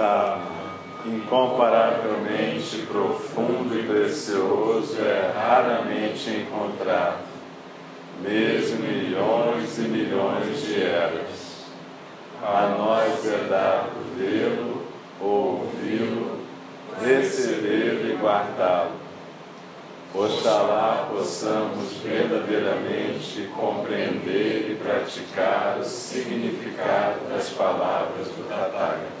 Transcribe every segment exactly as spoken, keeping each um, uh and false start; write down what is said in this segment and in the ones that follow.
Dharma, incomparavelmente profundo e precioso, é raramente encontrado, mesmo milhões e milhões de eras. A nós é dado vê-lo, ouvi-lo, recebê-lo e guardá-lo. Oxalá possamos verdadeiramente compreender e praticar o significado das palavras do Tathagata.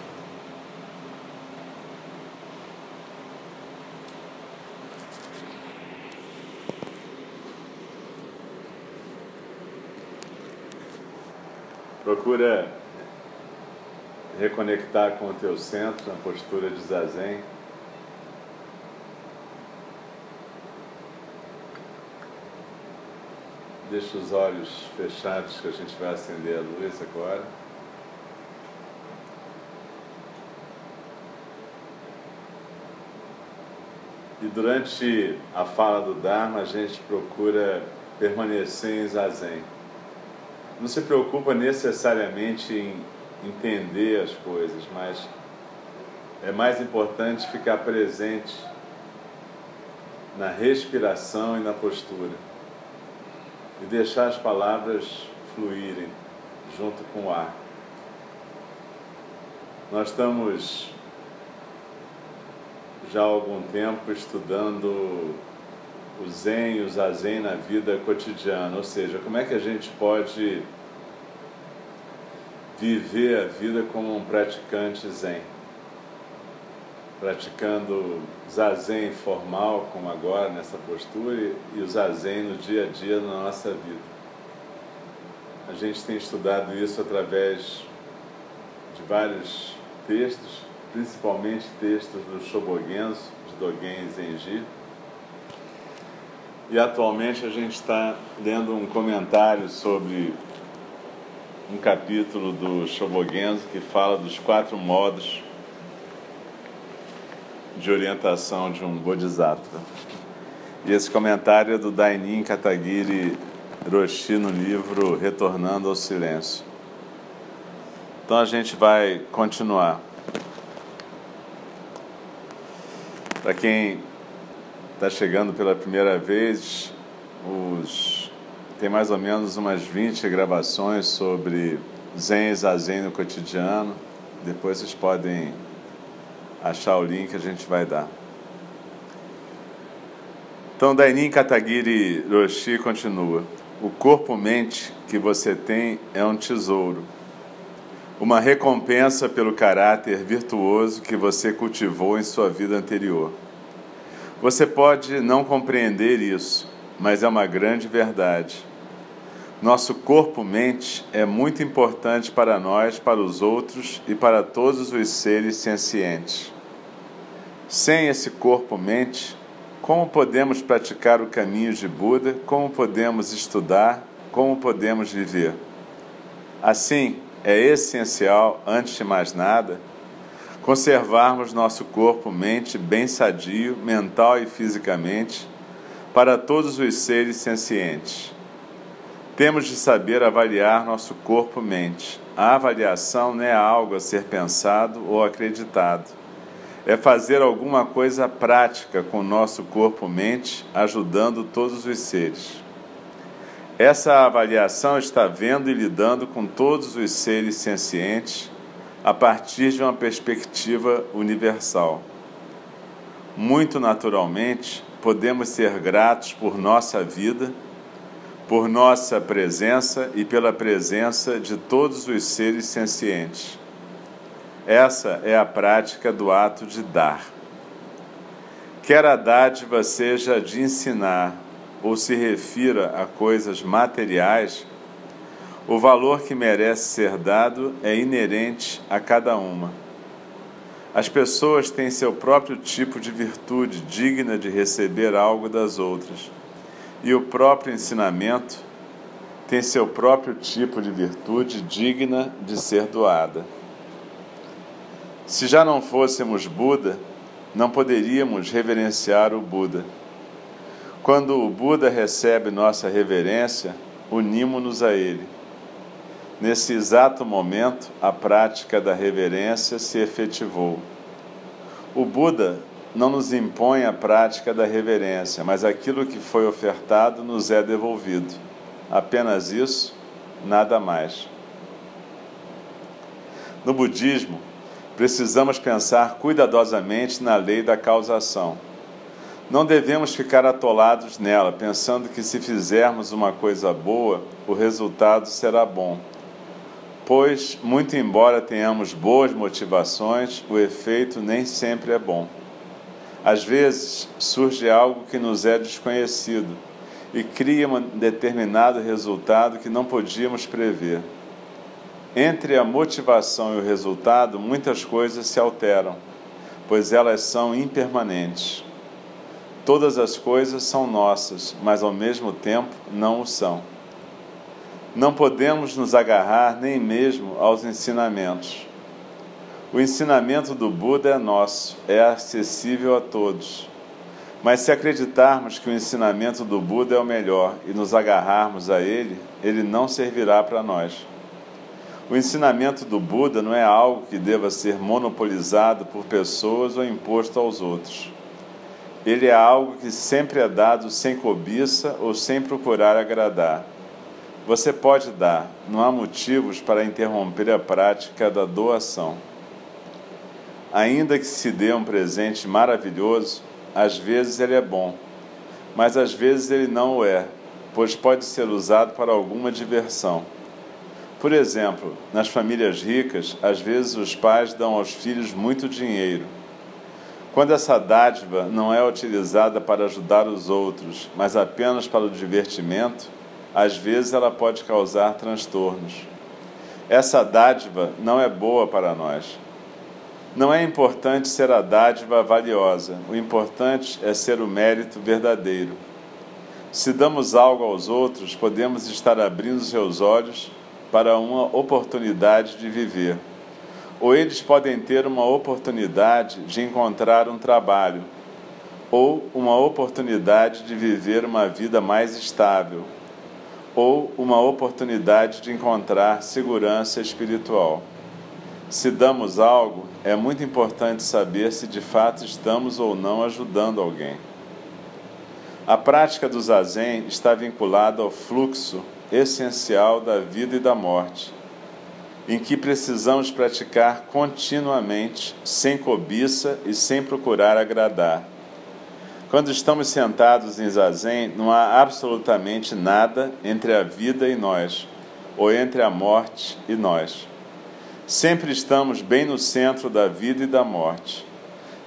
Procura reconectar com o teu centro na postura de Zazen. Deixa os olhos fechados, que a gente vai acender a luz agora. E durante a fala do Dharma, a gente procura permanecer em Zazen. Não se preocupa necessariamente em entender as coisas, mas é mais importante ficar presente na respiração e na postura e deixar as palavras fluírem junto com o ar. Nós estamos já há algum tempo estudando o Zen e o Zazen na vida cotidiana, ou seja, como é que a gente pode viver a vida como um praticante Zen, praticando Zazen formal, como agora, nessa postura, e o Zazen no dia a dia, na nossa vida. A gente tem estudado isso através de vários textos, principalmente textos do Shōbōgenzō, de Dōgen e Zenji, e atualmente a gente está lendo um comentário sobre um capítulo do Shōbōgenzō que fala dos quatro modos de orientação de um Bodhisattva. E esse comentário é do Dainin Katagiri Roshi no livro Retornando ao Silêncio. Então a gente vai continuar. Para quem está chegando pela primeira vez, os tem mais ou menos umas vinte gravações sobre Zen e Zazen no cotidiano. Depois vocês podem achar o link que a gente vai dar. Então, Dainin Katagiri Roshi continua. O corpo-mente que você tem é um tesouro, uma recompensa pelo caráter virtuoso que você cultivou em sua vida anterior. Você pode não compreender isso, mas é uma grande verdade. Nosso corpo-mente é muito importante para nós, para os outros e para todos os seres sencientes. Sem esse corpo-mente, como podemos praticar o caminho de Buda? Como podemos estudar? Como podemos viver? Assim, é essencial, antes de mais nada, conservarmos nosso corpo-mente bem sadio, mental e fisicamente, para todos os seres sencientes. Temos de saber avaliar nosso corpo-mente. A avaliação não é algo a ser pensado ou acreditado. É fazer alguma coisa prática com o nosso corpo-mente, ajudando todos os seres. Essa avaliação está vendo e lidando com todos os seres sencientes a partir de uma perspectiva universal. Muito naturalmente, podemos ser gratos por nossa vida, por nossa presença e pela presença de todos os seres sencientes. Essa é a prática do ato de dar. Quer a dádiva seja de ensinar ou se refira a coisas materiais, o valor que merece ser dado é inerente a cada uma. As pessoas têm seu próprio tipo de virtude digna de receber algo das outras, e o próprio ensinamento tem seu próprio tipo de virtude digna de ser doada. Se já não fôssemos Buda, não poderíamos reverenciar o Buda. Quando o Buda recebe nossa reverência, unimo-nos a ele. Nesse exato momento, a prática da reverência se efetivou. O Buda não nos impõe a prática da reverência, mas aquilo que foi ofertado nos é devolvido. Apenas isso, nada mais. No budismo, precisamos pensar cuidadosamente na lei da causação. Não devemos ficar atolados nela, pensando que se fizermos uma coisa boa, o resultado será bom. Pois, muito embora tenhamos boas motivações, o efeito nem sempre é bom. Às vezes, surge algo que nos é desconhecido e cria um determinado resultado que não podíamos prever. Entre a motivação e o resultado, muitas coisas se alteram, pois elas são impermanentes. Todas as coisas são nossas, mas ao mesmo tempo não o são. Não podemos nos agarrar nem mesmo aos ensinamentos. O ensinamento do Buda é nosso, é acessível a todos. Mas se acreditarmos que o ensinamento do Buda é o melhor e nos agarrarmos a ele, ele não servirá para nós. O ensinamento do Buda não é algo que deva ser monopolizado por pessoas ou imposto aos outros. Ele é algo que sempre é dado sem cobiça ou sem procurar agradar. Você pode dar, não há motivos para interromper a prática da doação. Ainda que se dê um presente maravilhoso, às vezes ele é bom, mas às vezes ele não o é, pois pode ser usado para alguma diversão. Por exemplo, nas famílias ricas, às vezes os pais dão aos filhos muito dinheiro. Quando essa dádiva não é utilizada para ajudar os outros, mas apenas para o divertimento, às vezes ela pode causar transtornos. Essa dádiva não é boa para nós. Não é importante ser a dádiva valiosa, o importante é ser o mérito verdadeiro. Se damos algo aos outros, podemos estar abrindo seus olhos para uma oportunidade de viver. Ou eles podem ter uma oportunidade de encontrar um trabalho, ou uma oportunidade de viver uma vida mais estável, ou uma oportunidade de encontrar segurança espiritual. Se damos algo, é muito importante saber se de fato estamos ou não ajudando alguém. A prática do Zazen está vinculada ao fluxo essencial da vida e da morte, em que precisamos praticar continuamente, sem cobiça e sem procurar agradar. Quando estamos sentados em Zazen, não há absolutamente nada entre a vida e nós, ou entre a morte e nós. Sempre estamos bem no centro da vida e da morte.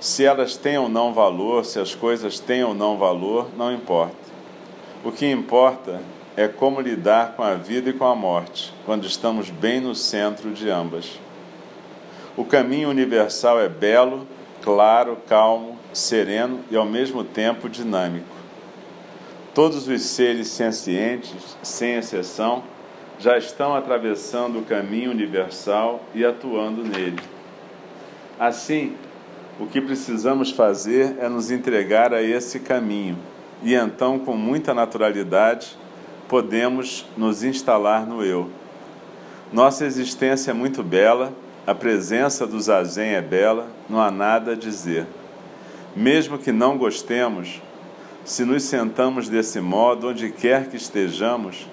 Se elas têm ou não valor, se as coisas têm ou não valor, não importa. O que importa é como lidar com a vida e com a morte, quando estamos bem no centro de ambas. O caminho universal é belo, claro, calmo, sereno e ao mesmo tempo dinâmico. Todos os seres sencientes, sem exceção, já estão atravessando o caminho universal e atuando nele. Assim, o que precisamos fazer é nos entregar a esse caminho, e então, com muita naturalidade, podemos nos instalar no eu. Nossa existência é muito bela, a presença do Zazen é bela, não há nada a dizer. Mesmo que não gostemos, se nos sentamos desse modo, onde quer que estejamos,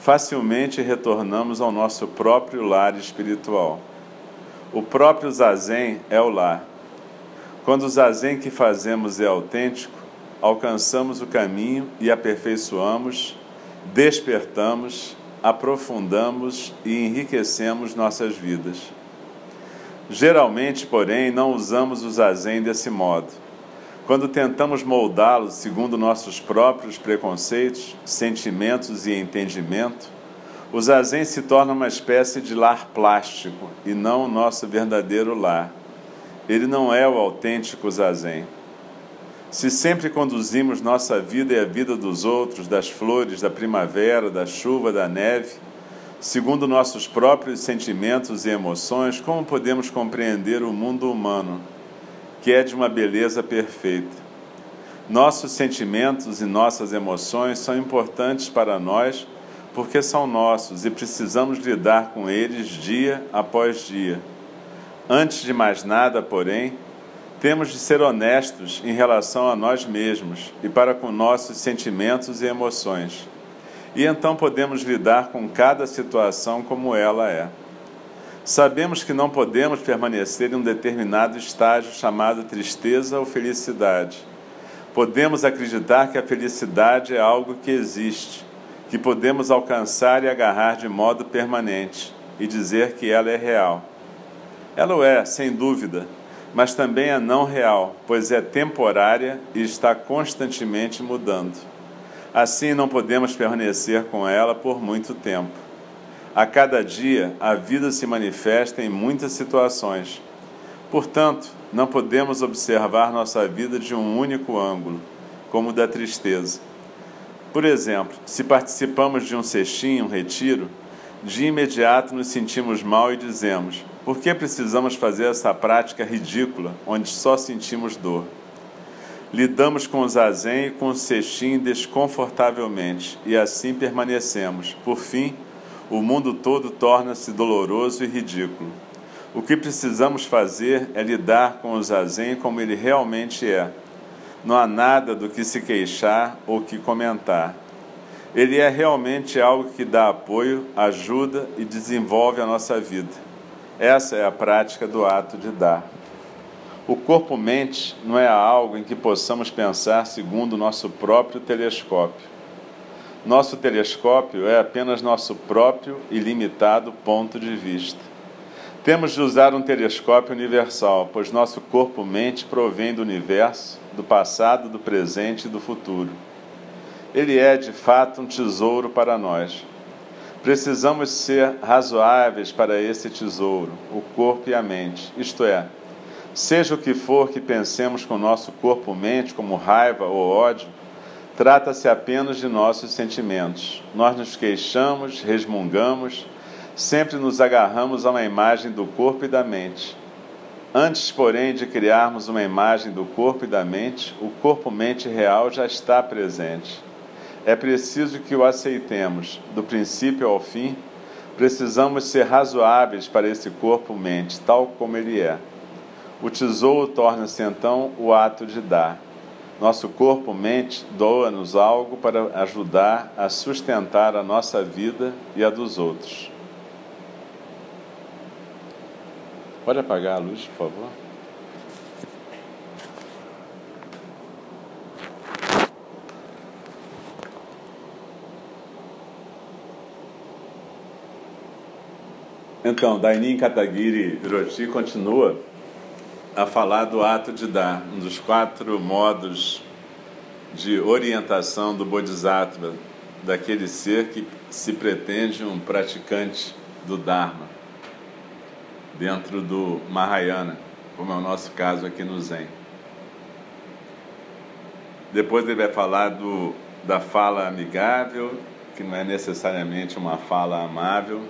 facilmente retornamos ao nosso próprio lar espiritual. O próprio Zazen é o lar. Quando o Zazen que fazemos é autêntico, alcançamos o caminho e aperfeiçoamos, despertamos, aprofundamos e enriquecemos nossas vidas. Geralmente, porém, não usamos o Zazen desse modo. Quando tentamos moldá-lo segundo nossos próprios preconceitos, sentimentos e entendimento, o Zazen se torna uma espécie de lar plástico e não o nosso verdadeiro lar. Ele não é o autêntico Zazen. Se sempre conduzimos nossa vida e a vida dos outros, das flores, da primavera, da chuva, da neve, segundo nossos próprios sentimentos e emoções, como podemos compreender o mundo humano, que é de uma beleza perfeita? Nossos sentimentos e nossas emoções são importantes para nós porque são nossos e precisamos lidar com eles dia após dia. Antes de mais nada, porém, temos de ser honestos em relação a nós mesmos e para com nossos sentimentos e emoções. E então podemos lidar com cada situação como ela é. Sabemos que não podemos permanecer em um determinado estágio chamado tristeza ou felicidade. Podemos acreditar que a felicidade é algo que existe, que podemos alcançar e agarrar de modo permanente, e dizer que ela é real. Ela o é, sem dúvida, mas também é não real, pois é temporária e está constantemente mudando. Assim, não podemos permanecer com ela por muito tempo. A cada dia, a vida se manifesta em muitas situações. Portanto, não podemos observar nossa vida de um único ângulo, como o da tristeza. Por exemplo, se participamos de um cestinho, um retiro, de imediato nos sentimos mal e dizemos: por que precisamos fazer essa prática ridícula, onde só sentimos dor? Lidamos com o Zazen e com o cestinho desconfortavelmente, e assim permanecemos. Por fim, o mundo todo torna-se doloroso e ridículo. O que precisamos fazer é lidar com o Zazen como ele realmente é. Não há nada do que se queixar ou que comentar. Ele é realmente algo que dá apoio, ajuda e desenvolve a nossa vida. Essa é a prática do ato de dar. O corpo-mente não é algo em que possamos pensar segundo o nosso próprio telescópio. Nosso telescópio é apenas nosso próprio e limitado ponto de vista. Temos de usar um telescópio universal, pois nosso corpo-mente provém do universo, do passado, do presente e do futuro. Ele é, de fato, um tesouro para nós. Precisamos ser razoáveis para esse tesouro, o corpo e a mente, isto é, seja o que for que pensemos com nosso corpo-mente, como raiva ou ódio, trata-se apenas de nossos sentimentos. Nós nos queixamos, resmungamos, sempre nos agarramos a uma imagem do corpo e da mente. Antes, porém, de criarmos uma imagem do corpo e da mente, o corpo-mente real já está presente. É preciso que o aceitemos. Do princípio ao fim, precisamos ser razoáveis para esse corpo-mente, tal como ele é. O tesouro torna-se, então, o ato de dar. Nosso corpo-mente doa-nos algo para ajudar a sustentar a nossa vida e a dos outros. Pode apagar a luz, por favor? Então, Dainin Katagiri Roshi continua a falar do ato de dar, um dos quatro modos de orientação do Bodhisattva, daquele ser que se pretende um praticante do Dharma, dentro do Mahayana, como é o nosso caso aqui no Zen. Depois ele vai falar do, da fala amigável, que não é necessariamente uma fala amável.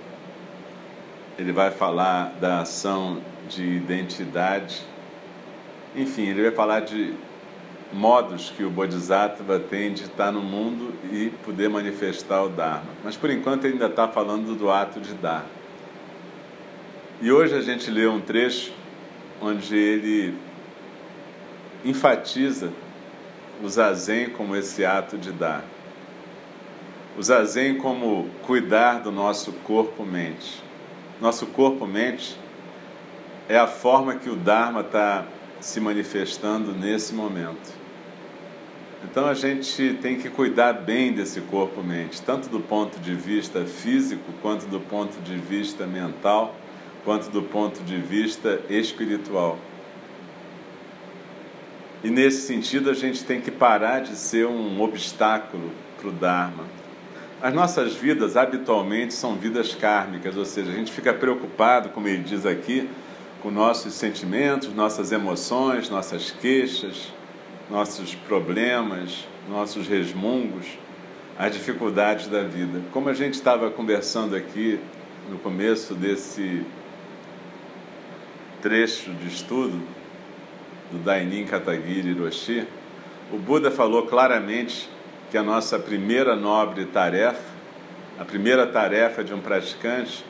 Ele vai falar da ação de identidade. Enfim, ele vai falar de modos que o Bodhisattva tem de estar no mundo e poder manifestar o Dharma. Mas, por enquanto, ele ainda está falando do ato de dar. E hoje a gente lê um trecho onde ele enfatiza o Zazen como esse ato de dar. o Zazen como cuidar do nosso corpo-mente. Nosso corpo-mente é a forma que o Dharma está se manifestando nesse momento. Então a gente tem que cuidar bem desse corpo-mente, tanto do ponto de vista físico, quanto do ponto de vista mental, quanto do ponto de vista espiritual. E nesse sentido a gente tem que parar de ser um obstáculo para o Dharma. As nossas vidas habitualmente são vidas kármicas, ou seja, a gente fica preocupado, como ele diz aqui, com nossos sentimentos, nossas emoções, nossas queixas, nossos problemas, nossos resmungos, as dificuldades da vida. Como a gente estava conversando aqui no começo desse trecho de estudo do Dainin Katagiri Roshi, o Buda falou claramente que a nossa primeira nobre tarefa, a primeira tarefa de um praticante,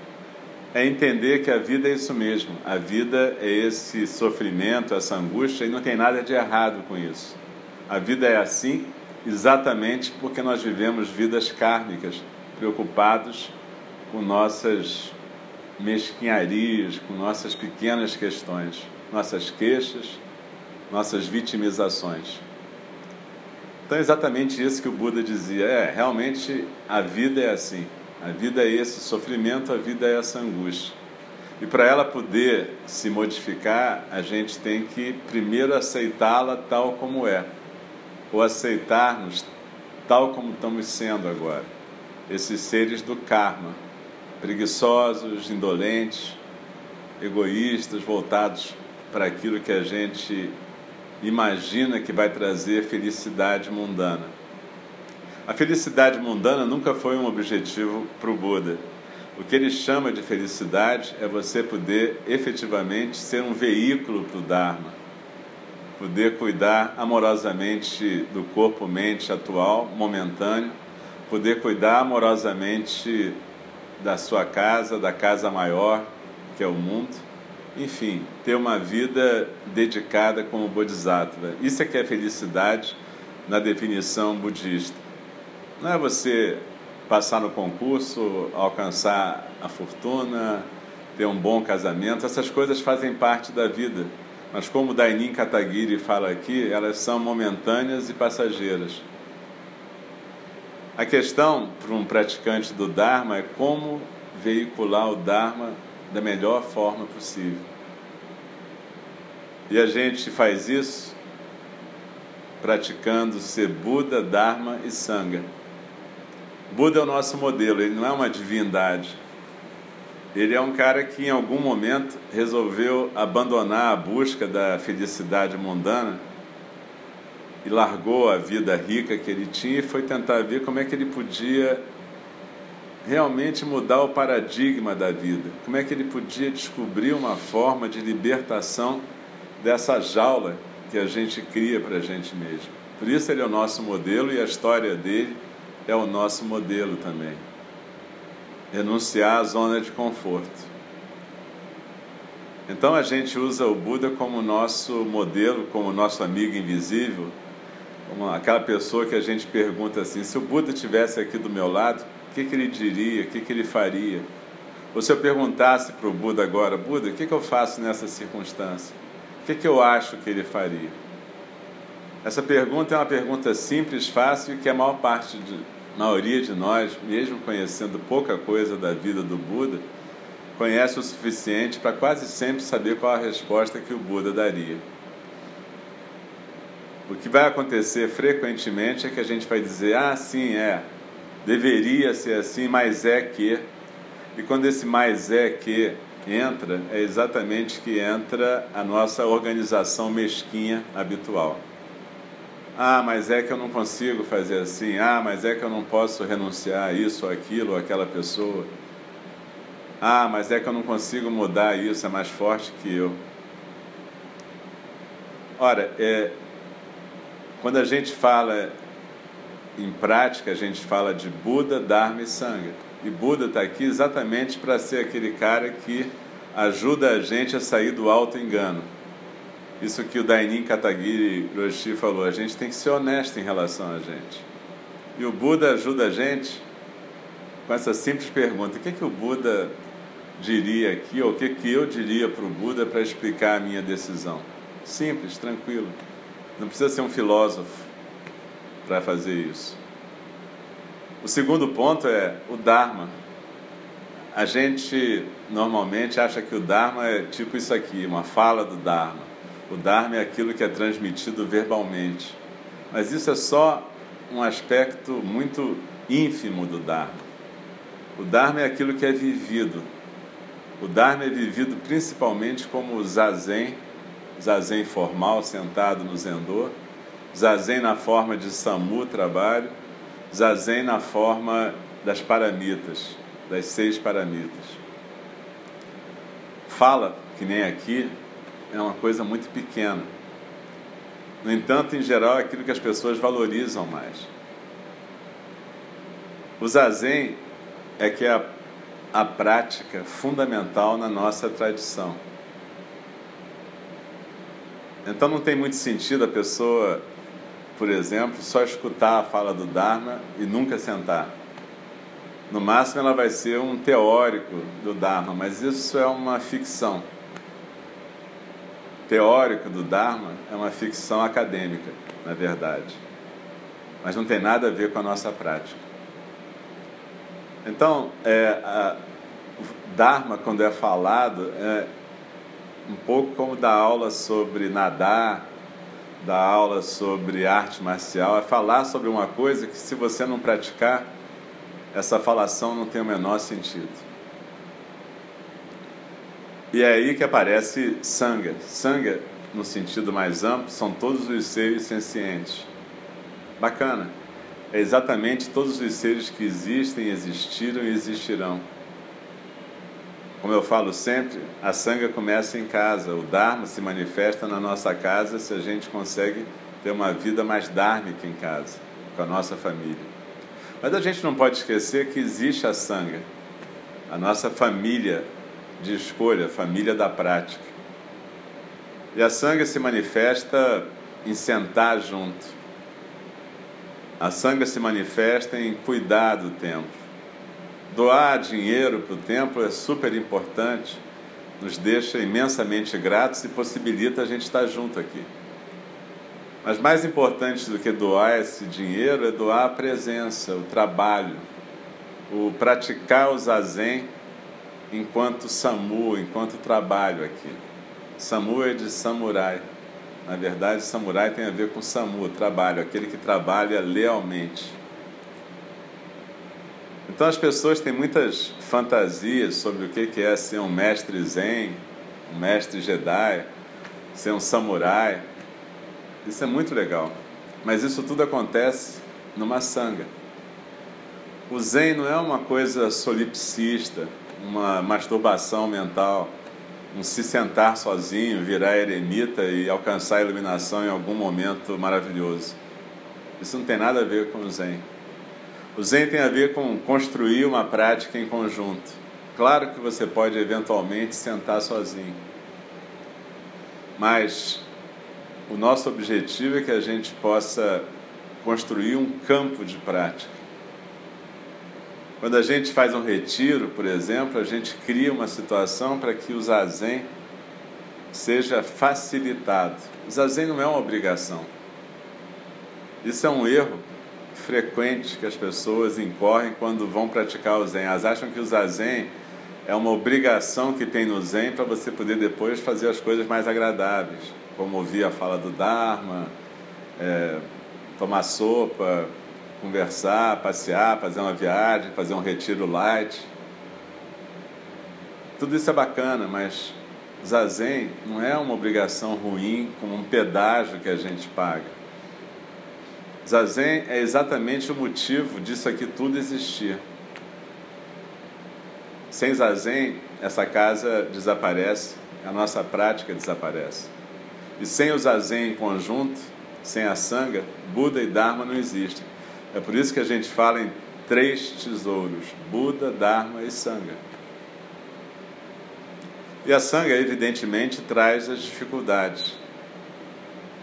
é entender que a vida é isso mesmo, a vida é esse sofrimento, essa angústia, e não tem nada de errado com isso. A vida é assim exatamente porque nós vivemos vidas kármicas, preocupados com nossas mesquinharias, com nossas pequenas questões, nossas queixas, nossas vitimizações. Então é exatamente isso que o Buda dizia, é, realmente a vida é assim. A vida é esse sofrimento, a vida é essa angústia. E para ela poder se modificar, a gente tem que primeiro aceitá-la tal como é, ou aceitarmos tal como estamos sendo agora. Esses seres do karma, preguiçosos, indolentes, egoístas, voltados para aquilo que a gente imagina que vai trazer felicidade mundana. A felicidade mundana nunca foi um objetivo para o Buda. O que ele chama de felicidade é você poder efetivamente ser um veículo para o Dharma, poder cuidar amorosamente do corpo-mente atual, momentâneo, poder cuidar amorosamente da sua casa, da casa maior, que é o mundo, enfim, ter uma vida dedicada como Bodhisattva. Isso é que é felicidade na definição budista. Não é você passar no concurso, alcançar a fortuna, ter um bom casamento. Essas coisas fazem parte da vida. Mas como Dainin Katagiri fala aqui, elas são momentâneas e passageiras. A questão para um praticante do Dharma é como veicular o Dharma da melhor forma possível. E a gente faz isso praticando ser Buda, Dharma e Sangha. Buda é o nosso modelo, ele não é uma divindade. Ele é um cara que em algum momento resolveu abandonar a busca da felicidade mundana e largou a vida rica que ele tinha e foi tentar ver como é que ele podia realmente mudar o paradigma da vida, como é que ele podia descobrir uma forma de libertação dessa jaula que a gente cria para a gente mesmo. Por isso ele é o nosso modelo e a história dele é o nosso modelo também. Renunciar à zona de conforto. Então a gente usa o Buda como nosso modelo, como nosso amigo invisível, como aquela pessoa que a gente pergunta assim, se o Buda estivesse aqui do meu lado, o que, que ele diria, o que, que ele faria? Ou se eu perguntasse para o Buda agora, Buda, o que, que eu faço nessa circunstância? O que, que eu acho que ele faria? Essa pergunta é uma pergunta simples, fácil, e que a maior parte, de, a maioria de nós, mesmo conhecendo pouca coisa da vida do Buda, conhece o suficiente para quase sempre saber qual a resposta que o Buda daria. O que vai acontecer frequentemente é que a gente vai dizer, ah, sim, é, deveria ser assim, mas é que... E quando esse mais é que entra, é exatamente que entra a nossa organização mesquinha habitual. Ah, mas é que eu não consigo fazer assim. Ah, mas é que eu não posso renunciar a isso, ou aquilo, ou aquela pessoa. Ah, mas é que eu não consigo mudar isso, é mais forte que eu. Ora, é, quando a gente fala em prática, a gente fala de Buda, Dharma e Sangha. E Buda está aqui exatamente para ser aquele cara que ajuda a gente a sair do auto-engano. Isso que o Dainin Katagiri Roshi falou, a gente tem que ser honesto em relação a gente. E o Buda ajuda a gente com essa simples pergunta: o que, que o Buda diria aqui, ou o que, que eu diria para o Buda para explicar a minha decisão? Simples, tranquilo. Não precisa ser um filósofo para fazer isso. O segundo ponto é o Dharma. A gente normalmente acha que o Dharma é tipo isso aqui, uma fala do Dharma. O Dharma é aquilo que é transmitido verbalmente. Mas isso é só um aspecto muito ínfimo do Dharma. O Dharma é aquilo que é vivido. O Dharma é vivido principalmente como o Zazen, Zazen formal, sentado no Zendô, Zazen na forma de Samu, trabalho, Zazen na forma das Paramitas, das seis Paramitas. Fala, que nem aqui, é uma coisa muito pequena. No entanto, em geral, é aquilo que as pessoas valorizam mais. O Zazen é que é a, a prática fundamental na nossa tradição. Então não tem muito sentido a pessoa, por exemplo, só escutar a fala do Dharma e nunca sentar. No máximo ela vai ser um teórico do Dharma, mas isso é uma ficção. Teórico do Dharma é uma ficção acadêmica, na verdade. Mas não tem nada a ver com a nossa prática. Então, é, a, o Dharma, quando é falado, é um pouco como dar aula sobre nadar, da aula sobre arte marcial, é falar sobre uma coisa que, se você não praticar, essa falação não tem o menor sentido. E é aí que aparece Sangha. Sangha, no sentido mais amplo, são todos os seres sencientes. Bacana. É exatamente todos os seres que existem, existiram e existirão. Como eu falo sempre, a Sangha começa em casa, o Dharma se manifesta na nossa casa se a gente consegue ter uma vida mais dhármica em casa, com a nossa família. Mas a gente não pode esquecer que existe a Sangha, a nossa família de escolha, família da prática. E a Sangha se manifesta em sentar junto. A Sangha se manifesta em cuidar do tempo. Doar dinheiro para o templo é super importante, nos deixa imensamente gratos e possibilita a gente estar junto aqui. Mas mais importante do que doar esse dinheiro é doar a presença, o trabalho, o praticar o Zazen enquanto Samu, enquanto trabalho aqui. Samu é de samurai. Na verdade, samurai tem a ver com Samu, trabalho, aquele que trabalha lealmente. Então as pessoas têm muitas fantasias sobre o que é ser um mestre Zen, um mestre Jedi, ser um samurai. Isso é muito legal. Mas isso tudo acontece numa Sangha. O Zen não é uma coisa solipsista, uma masturbação mental, um se sentar sozinho, virar eremita e alcançar a iluminação em algum momento maravilhoso. Isso não tem nada a ver com o Zen. O Zen tem a ver com construir uma prática em conjunto. Claro que você pode eventualmente sentar sozinho, mas o nosso objetivo é que a gente possa construir um campo de prática. Quando a gente faz um retiro, por exemplo, a gente cria uma situação para que o Zazen seja facilitado. O Zazen não é uma obrigação. Isso é um erro frequente que as pessoas incorrem quando vão praticar o Zen. Elas acham que o Zazen é uma obrigação que tem no Zen para você poder depois fazer as coisas mais agradáveis, como ouvir a fala do Dharma, é, tomar sopa, conversar, passear, fazer uma viagem, fazer um retiro light. Tudo isso é bacana, mas Zazen não é uma obrigação ruim, como um pedágio que a gente paga. Zazen é exatamente o motivo disso aqui tudo existir. Sem Zazen, essa casa desaparece, a nossa prática desaparece. E sem o Zazen em conjunto, sem a Sangha, Buda e Dharma não existem. É por isso que a gente fala em três tesouros: Buda, Dharma e Sangha. E a Sangha, evidentemente, traz as dificuldades,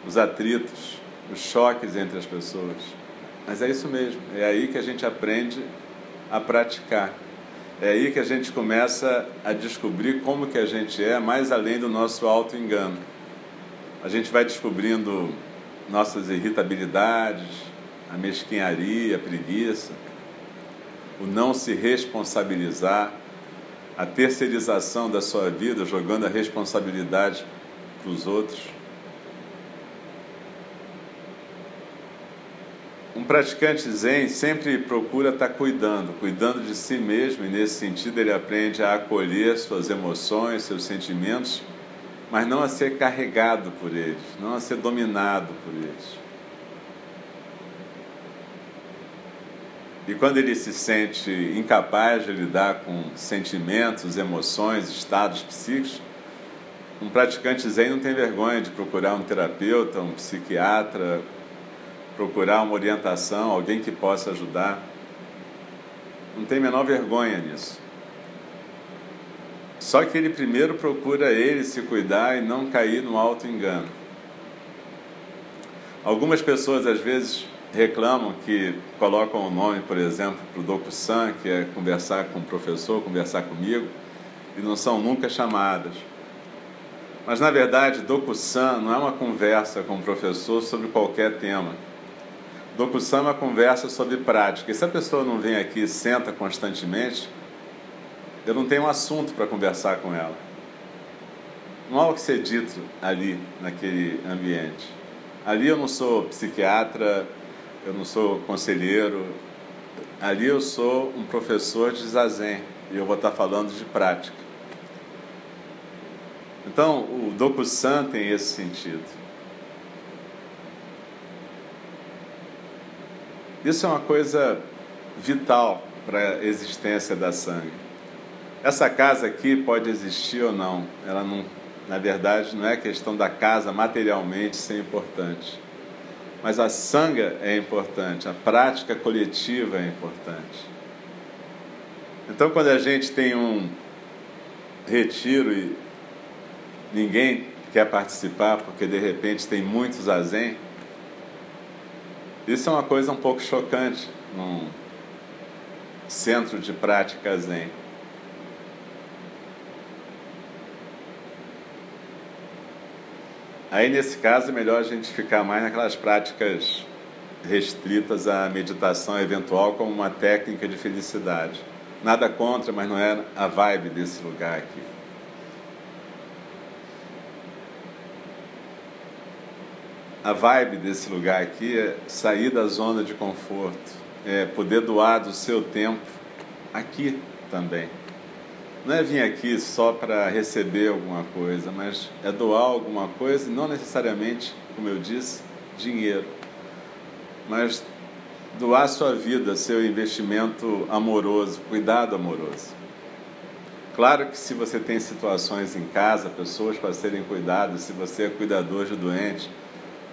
os atritos, os choques entre as pessoas. Mas é isso mesmo, é aí que a gente aprende a praticar. É aí que a gente começa a descobrir como que a gente é, mais além do nosso auto-engano. A gente vai descobrindo nossas irritabilidades, a mesquinharia, a preguiça, o não se responsabilizar, a terceirização da sua vida, jogando a responsabilidade para os outros. Um praticante Zen sempre procura estar cuidando, cuidando de si mesmo, e nesse sentido ele aprende a acolher suas emoções, seus sentimentos, mas não a ser carregado por eles, não a ser dominado por eles. E quando ele se sente incapaz de lidar com sentimentos, emoções, estados psíquicos, um praticante Zen não tem vergonha de procurar um terapeuta, um psiquiatra, procurar uma orientação, alguém que possa ajudar. Não tem a menor vergonha nisso. Só que ele primeiro procura ele se cuidar e não cair no auto-engano. Algumas pessoas, às vezes, reclamam que colocam o nome, por exemplo, para o Doku-san, que é conversar com o professor, conversar comigo, e não são nunca chamadas. Mas, na verdade, Doku-san não é uma conversa com o professor sobre qualquer tema. Doku-san é uma conversa sobre prática. E se a pessoa não vem aqui e senta constantemente, eu não tenho um assunto para conversar com ela. Não há o que ser dito ali, naquele ambiente. Ali eu não sou psiquiatra, eu não sou conselheiro, ali eu sou um professor de Zazen, e eu vou estar falando de prática. Então, o Doku-san tem esse sentido. Isso é uma coisa vital para a existência da Sangha. Essa casa aqui pode existir ou não, ela não, na verdade, não é questão da casa materialmente ser importante. Mas a sangha é importante, a prática coletiva é importante. Então, quando a gente tem um retiro e ninguém quer participar porque, de repente, tem muitos zazen, isso é uma coisa um pouco chocante num centro de prática zen. Aí, nesse caso, é melhor a gente ficar mais naquelas práticas restritas à meditação eventual como uma técnica de felicidade. Nada contra, mas não é a vibe desse lugar aqui. A vibe desse lugar aqui é sair da zona de conforto, é poder doar do seu tempo aqui também. Não é vir aqui só para receber alguma coisa, mas é doar alguma coisa, e não necessariamente, como eu disse, dinheiro. Mas doar sua vida, seu investimento amoroso, cuidado amoroso. Claro que se você tem situações em casa, pessoas para serem cuidadas, se você é cuidador de doente,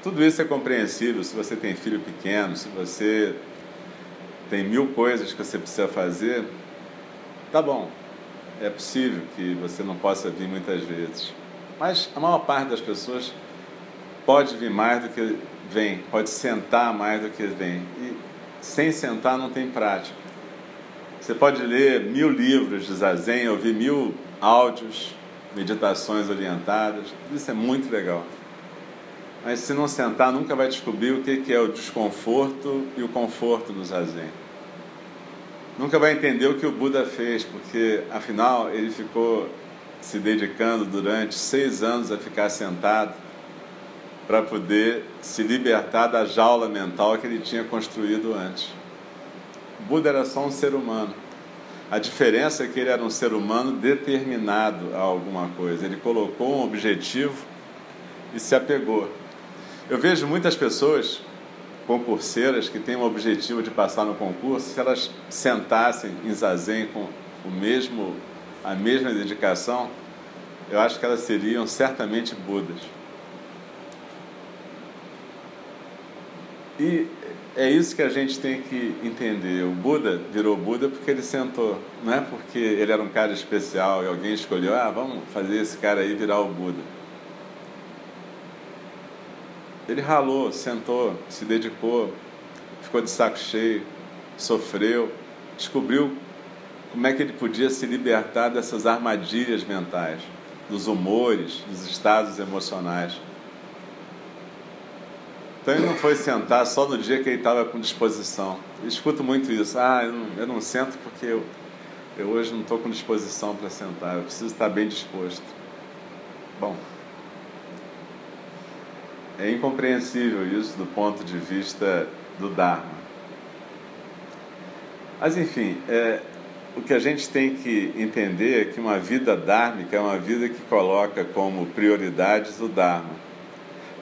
tudo isso é compreensível, se você tem filho pequeno, se você tem mil coisas que você precisa fazer, tá bom. É possível que você não possa vir muitas vezes. Mas a maior parte das pessoas pode vir mais do que vem, pode sentar mais do que vem. E sem sentar não tem prática. Você pode ler mil livros de Zazen, ouvir mil áudios, meditações orientadas, tudo isso é muito legal. Mas se não sentar, nunca vai descobrir o que é o desconforto e o conforto no Zazen. Nunca vai entender o que o Buda fez, porque, afinal, ele ficou se dedicando durante seis anos a ficar sentado para poder se libertar da jaula mental que ele tinha construído antes. O Buda era só um ser humano. A diferença é que ele era um ser humano determinado a alguma coisa. Ele colocou um objetivo e se apegou. Eu vejo muitas pessoas concurseiras que têm o objetivo de passar no concurso, se elas sentassem em Zazen com o mesmo, a mesma dedicação, eu acho que elas seriam certamente Budas. E é isso que a gente tem que entender. O Buda virou Buda porque ele sentou, não é porque ele era um cara especial e alguém escolheu, ah, vamos fazer esse cara aí virar o Buda. Ele ralou, sentou, se dedicou, ficou de saco cheio, sofreu, descobriu como é que ele podia se libertar dessas armadilhas mentais, dos humores, dos estados emocionais. Então ele não foi sentar só no dia que ele estava com disposição. Eu escuto muito isso. Ah, eu não, eu não sento porque eu, eu hoje não estou com disposição para sentar. Eu preciso estar bem disposto. Bom, é incompreensível isso do ponto de vista do Dharma. Mas, enfim, é, o que a gente tem que entender é que uma vida dhármica é uma vida que coloca como prioridades o Dharma.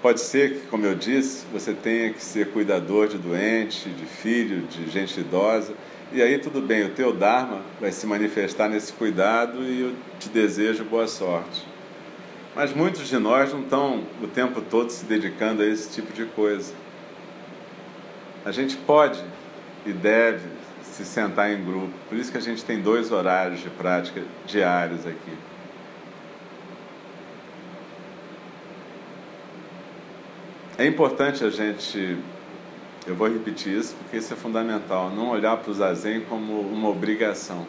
Pode ser que, como eu disse, você tenha que ser cuidador de doente, de filho, de gente idosa, e aí tudo bem, o teu Dharma vai se manifestar nesse cuidado e eu te desejo boa sorte. Mas muitos de nós não estão o tempo todo se dedicando a esse tipo de coisa. A gente pode e deve se sentar em grupo, por isso que a gente tem dois horários de prática diários aqui. É importante a gente, eu vou repetir isso porque isso é fundamental, não olhar para o Zazen como uma obrigação,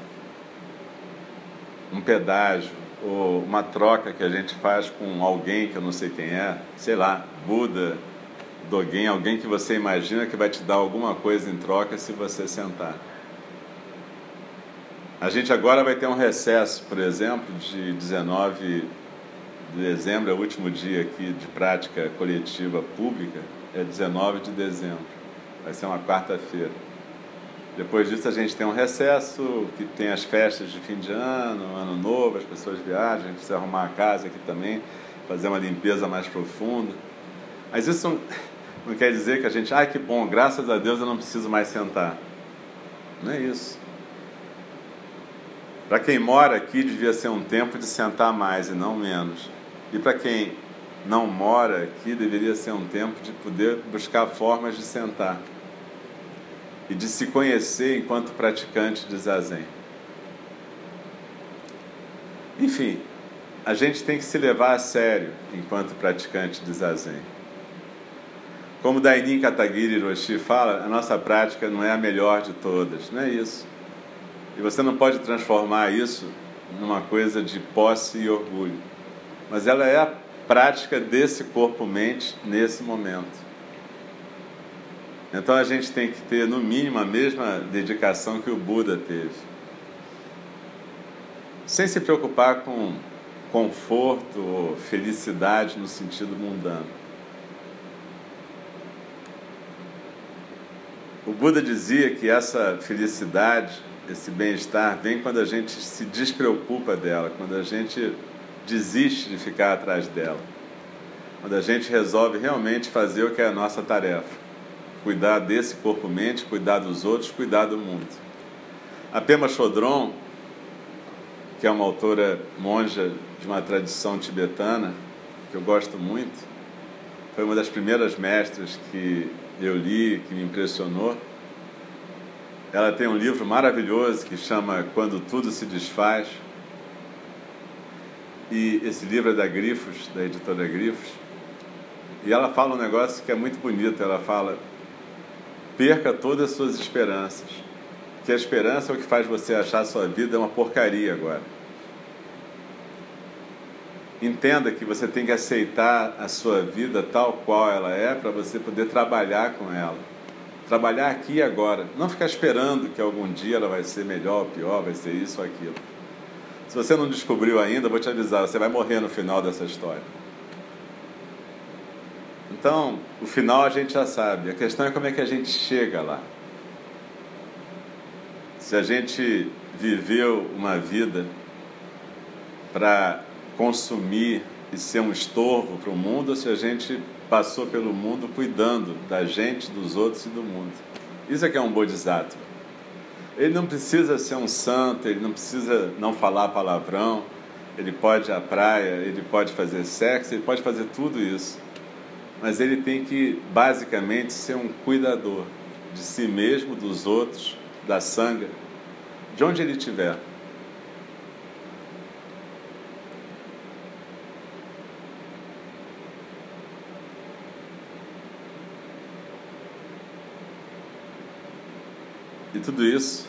um pedágio ou uma troca que a gente faz com alguém que eu não sei quem é, sei lá, Buda, Dōgen, alguém que você imagina que vai te dar alguma coisa em troca se você sentar. A gente agora vai ter um recesso, por exemplo, de dezenove de dezembro, é o último dia aqui de prática coletiva pública, é dezenove de dezembro, vai ser uma quarta-feira. Depois disso a gente tem um recesso, que tem as festas de fim de ano, ano novo, as pessoas viajam, a gente precisa arrumar a casa aqui também, fazer uma limpeza mais profunda. Mas isso não, não quer dizer que a gente, ah, que bom, graças a Deus eu não preciso mais sentar. Não é isso. Para quem mora aqui, devia ser um tempo de sentar mais e não menos. E para quem não mora aqui, deveria ser um tempo de poder buscar formas de sentar e de se conhecer enquanto praticante de Zazen. Enfim, a gente tem que se levar a sério enquanto praticante de Zazen. Como Dainin Katagiri Roshi fala, a nossa prática não é a melhor de todas, não é isso. E você não pode transformar isso numa coisa de posse e orgulho. Mas ela é a prática desse corpo-mente nesse momento. Então a gente tem que ter, no mínimo, a mesma dedicação que o Buda teve. Sem se preocupar com conforto ou felicidade no sentido mundano. O Buda dizia que essa felicidade, esse bem-estar vem quando a gente se despreocupa dela, quando a gente desiste de ficar atrás dela, quando a gente resolve realmente fazer o que é a nossa tarefa, cuidar desse corpo-mente, cuidar dos outros, cuidar do mundo. A Pema Chodron, que é uma autora monja de uma tradição tibetana, que eu gosto muito, foi uma das primeiras mestras que eu li, que me impressionou. Ela tem um livro maravilhoso que chama Quando Tudo Se Desfaz. E esse livro é da Grifos, da editora Grifos. E ela fala um negócio que é muito bonito. Ela fala, perca todas as suas esperanças. Que a esperança é o que faz você achar a sua vida uma porcaria agora. Entenda que você tem que aceitar a sua vida tal qual ela é para você poder trabalhar com ela. Trabalhar aqui e agora, não ficar esperando que algum dia ela vai ser melhor ou pior, vai ser isso ou aquilo. Se você não descobriu ainda, vou te avisar, você vai morrer no final dessa história. Então, o final a gente já sabe, a questão é como é que a gente chega lá. Se a gente viveu uma vida para consumir e ser um estorvo para o mundo, ou se a gente passou pelo mundo cuidando da gente, dos outros e do mundo. Isso é que é um Bodhisattva. Ele não precisa ser um santo, ele não precisa não falar palavrão, ele pode ir à praia, ele pode fazer sexo, ele pode fazer tudo isso. Mas ele tem que, basicamente, ser um cuidador de si mesmo, dos outros, da sangha, de onde ele estiver. E tudo isso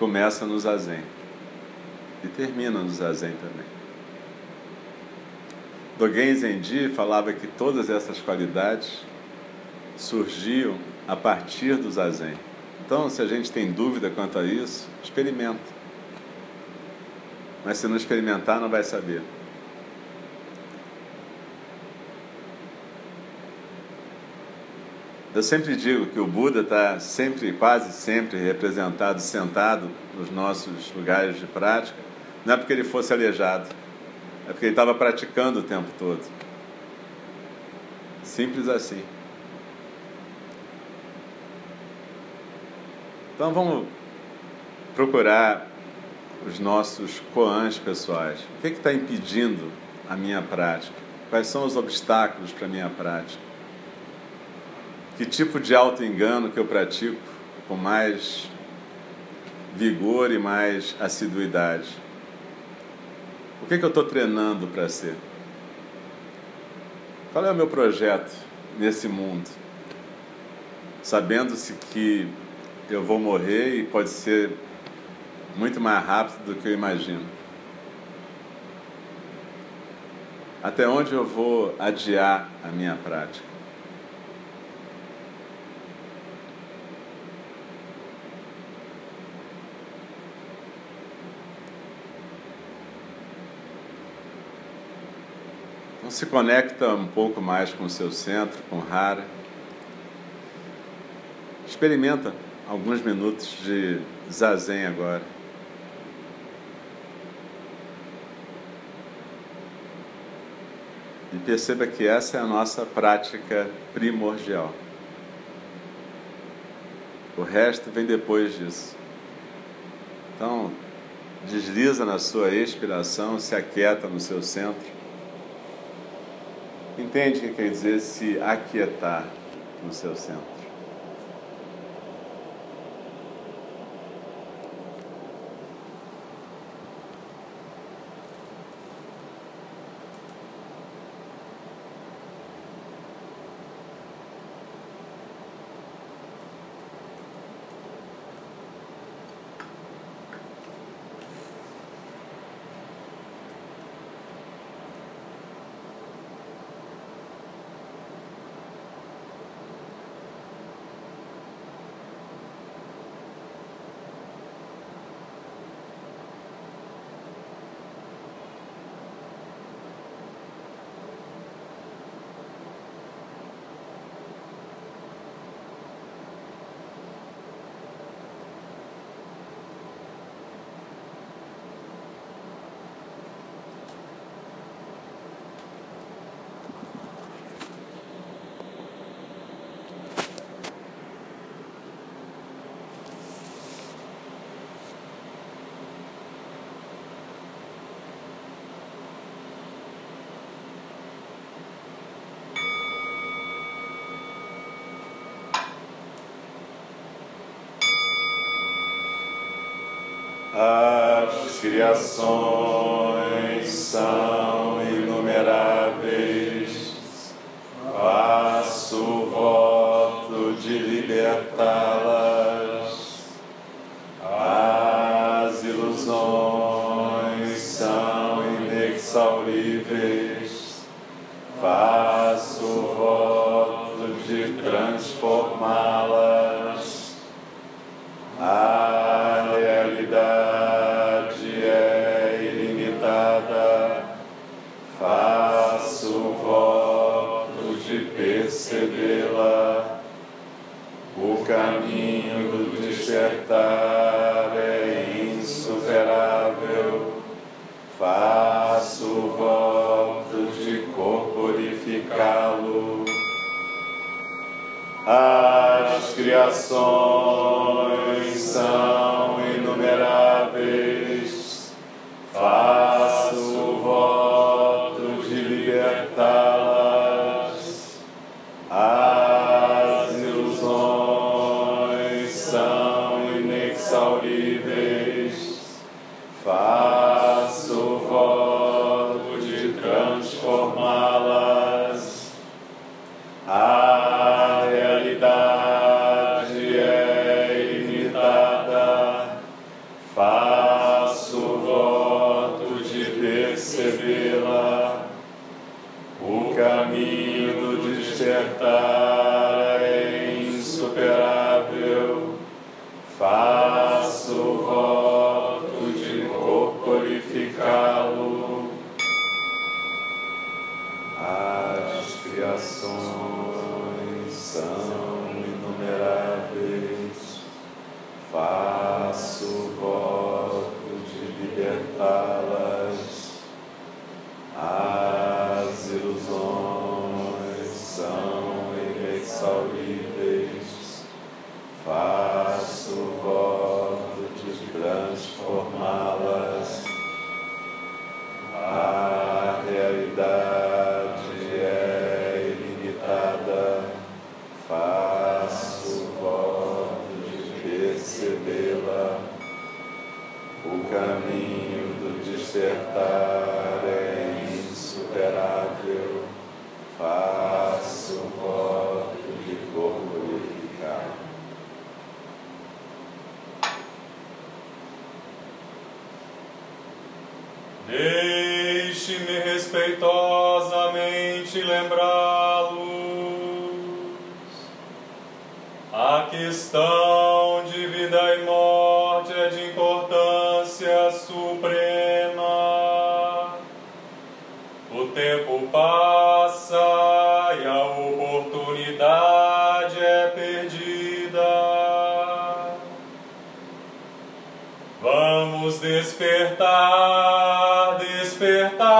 começa no Zazen e termina no Zazen também. Dogen Zenji falava que todas essas qualidades surgiam a partir do Zazen. Então, se a gente tem dúvida quanto a isso, experimenta. Mas se não experimentar, não vai saber. Eu sempre digo que o Buda está sempre, quase sempre, representado, sentado nos nossos lugares de prática. Não é porque ele fosse aleijado, é porque ele estava praticando o tempo todo. Simples assim. Então vamos procurar os nossos koans pessoais. O que é que está impedindo a minha prática? Quais são os obstáculos para a minha prática? Que tipo de auto-engano que eu pratico com mais vigor e mais assiduidade? O que, que eu estou treinando para ser? Qual é o meu projeto nesse mundo? Sabendo-se que eu vou morrer e pode ser muito mais rápido do que eu imagino. Até onde eu vou adiar a minha prática? Se conecta um pouco mais com o seu centro, com Hara. Experimenta alguns minutos de Zazen agora. E perceba que essa é a nossa prática primordial. O resto vem depois disso. Então, desliza na sua expiração, se aquieta no seu centro. Entende o que quer dizer se aquietar no seu centro? As criações são inumeráveis, faço o voto de libertá-las. As ilusões são inexauríveis, faço o voto de transformá-las. A realidade o caminho do despertar é insuperável. Faço o voto de corporificá-lo. As criações são inumeráveis. Faço o voto de libertar. Faço o voto de transformá-las. A realidade é ilimitada. faço o voto de corporificá-lo. As criações são inumeráveis, faço o voto de libertá-las. As ilusões são inexauríveis, faço o voto de transformá-las. A realidade é ilimitada, faço o voto de percebê-la. O caminho do despertar é insuperável, faço o voto de corporificar. Deixe-me respeitosamente lembrá-los a questão de vida e morte é de importância suprema. O tempo passa e a oportunidade é perdida. Vamos despertar, despertar.